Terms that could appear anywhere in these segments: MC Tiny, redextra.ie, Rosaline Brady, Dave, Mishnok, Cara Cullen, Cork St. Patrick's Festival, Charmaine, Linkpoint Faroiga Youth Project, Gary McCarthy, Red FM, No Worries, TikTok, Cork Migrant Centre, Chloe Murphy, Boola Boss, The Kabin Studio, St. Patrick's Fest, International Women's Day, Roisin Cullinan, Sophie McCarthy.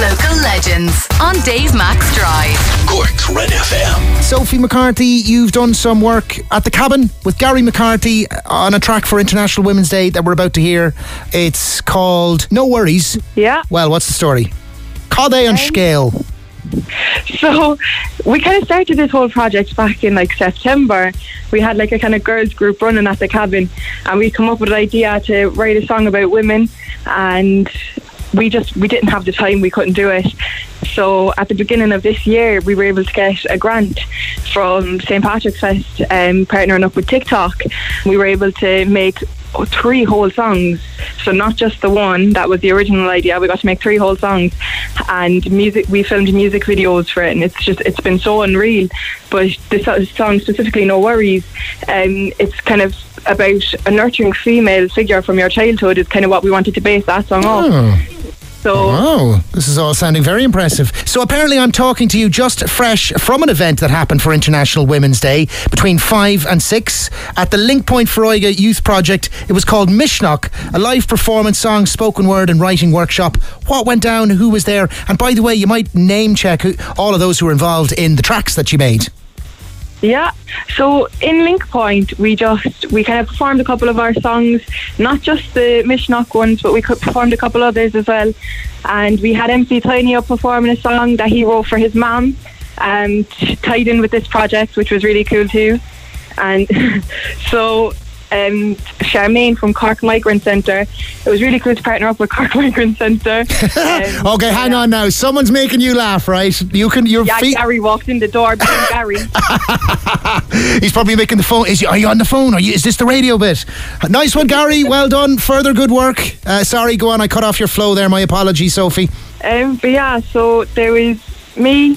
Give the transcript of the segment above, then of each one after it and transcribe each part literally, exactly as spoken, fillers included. Local legends on Dave Max Drive. Cork's Red F M. Sophie McCarthy, you've done some work at the Kabin with Gary McCarthy on a track for International Women's Day that we're about to hear. It's called No Worries. Yeah. Well, what's the story? Codé on scale. So we kind of started this whole project back in like September. We had like a kind of girls group running at the Kabin, and we come up with an idea to write a song about women, and we just we didn't have the time, we couldn't do it. So at the beginning of this year we were able to get a grant from Saint Patrick's Fest, um, partnering up with TikTok. We were able to make three whole songs, so not just the one that was the original idea. We got to make three whole songs, and music we filmed music videos for it, and it's just it's been so unreal. But this song specifically, No Worries, um, it's kind of about a nurturing female figure from your childhood is kind of what we wanted to base that song off. Oh. So, wow, this is all sounding very impressive. So apparently I'm talking to you just fresh from an event that happened for International Women's Day between five and six at the Linkpoint Faroiga Youth Project. It was called Mishnok, a live performance, song, spoken word and writing workshop. What went down? Who was there? And by the way, you might name check who, all of those who were involved in the tracks that you made. Yeah, so in Linkpoint we just we kind of performed a couple of our songs, not just the Mishnok ones, but we performed a couple others as well. And we had M C Tiny up performing a song that he wrote for his mum, and tied in with this project, which was really cool too. And so um, Charmaine from Cork Migrant Centre, it was really cool to partner up with Cork Migrant Centre. Um, okay, hang yeah. on now. Someone's making you laugh, right? You can. Your yeah, feet... Gary walked in the door. Gary. He's probably making the phone. Is you, are you on the phone? Are you, is this the radio bit? Nice one, Gary. Well done. Further good work. Uh, sorry, go on. I cut off your flow there. My apologies, Sophie. Um, but yeah, so there was me,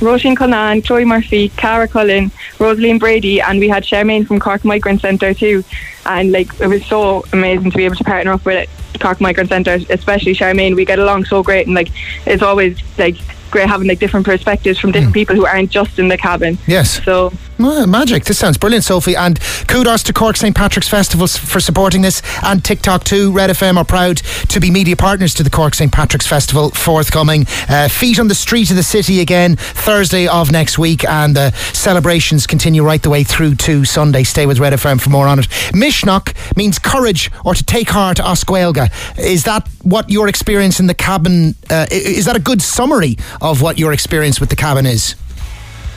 Roisin Cullinan, Chloe Murphy, Cara Cullen, Rosaline Brady, and we had Charmaine from Cork Migrant Centre too. And like, it was so amazing to be able to partner up with Cork Migrant Centre, especially Charmaine. We get along so great, and like, it's always like great having like different perspectives from different mm. people who aren't just in the Kabin. Yes. So well, magic. This sounds brilliant, Sophie. And kudos to Cork Saint Patrick's Festival for supporting this, and TikTok too. Red F M are proud to be media partners to the Cork Saint Patrick's Festival forthcoming. Uh, feet on the street of the city again Thursday of next week, and the uh, celebrations continue right the way through to Sunday. Stay with Red F M for more on it. Mishnok means courage, or to take heart, Oscuelga. Is that what your experience in the Kabin, uh, is that a good summary of what your experience with the Kabin is?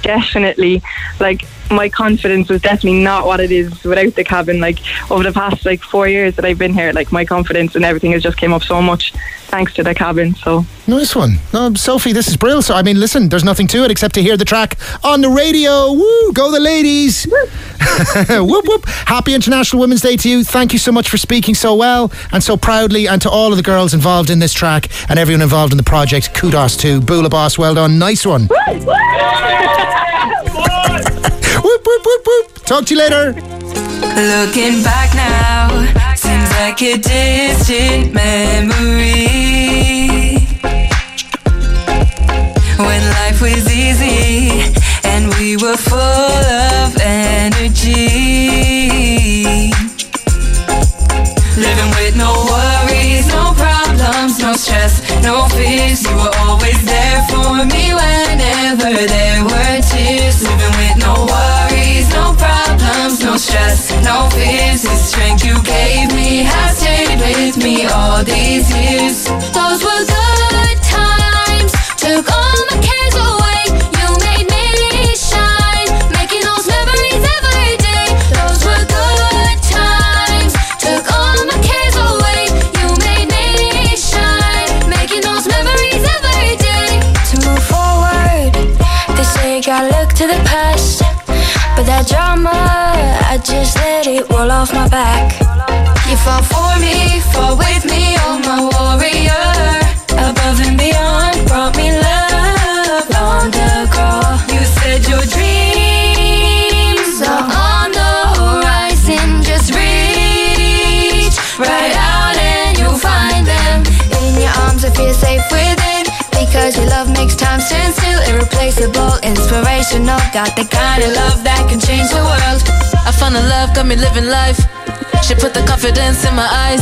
Definitely. Like, my confidence was definitely not what it is without the Kabin. Like, over the past like four years that I've been here, like, my confidence and everything has just came up so much thanks to the Kabin. So nice one. No, Sophie, this is brilliant. So I mean, listen, there's nothing to it except to hear the track on the radio. Woo, go the ladies. Whoop whoop. Happy International Women's Day to you. Thank you so much for speaking so well and so proudly, and to all of the girls involved in this track and everyone involved in the project. Kudos to Boola Boss. Well done. Nice one. Whoop, whoop, whoop, whoop. Talk to you later. Looking back now, seems like a distant memory. When life was easy and we were full of energy. Living with no worries, no problems, no stress, no fears. You were always there for me whenever there were tears. Living with no worries, no problems, no stress, no fears. The strength you gave me has stayed with me all these years. Those were good times, took all my cares away. You made me shine, making those memories every day. Those were good times, took all my cares away. You made me shine, making those memories every day. To move forward, they say gotta look to the past, but that drama, I just let it roll off my back. You fought for me, fought with me, oh my warrior. Above and beyond, brought me love on the call. You said your dreams are on the horizon, just reach right out and you'll find them. In your arms I feel safe within, because your love makes time stand still. Irreplaceable, inspirational, got the kind of love that can change the world. I found a love, got me living life She put the confidence in my eyes.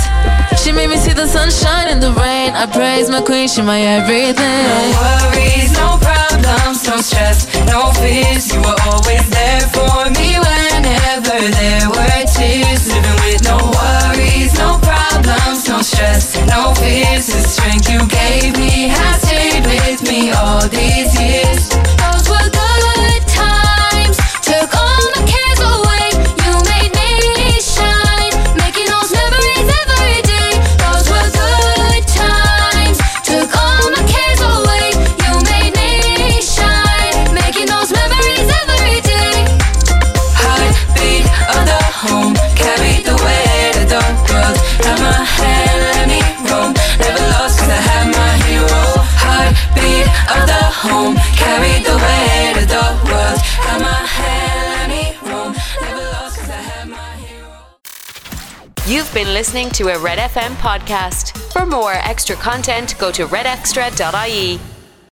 She made me see the sunshine in the rain. I praise my queen, she my everything. No worries, no problems, no stress, no fears. You were always there for me whenever there were tears. Living with no worries, no problems, no stress, no fears. The strength you gave me has stayed with me all these years. Those were good times, took all my cares away. You made me shine, making those memories every day. Those were good times, took all my cares away. You made me shine, making those memories every day. Heartbeat of the home, carried the weight of the world. Held my hand, let me roam, never lost cause I had my hero. Heartbeat of the home, carried the weight of the world. Held my hand, let me roam, never lost cause I had my hero. You've been listening to a Red F M podcast. For more extra content, go to red extra dot I E.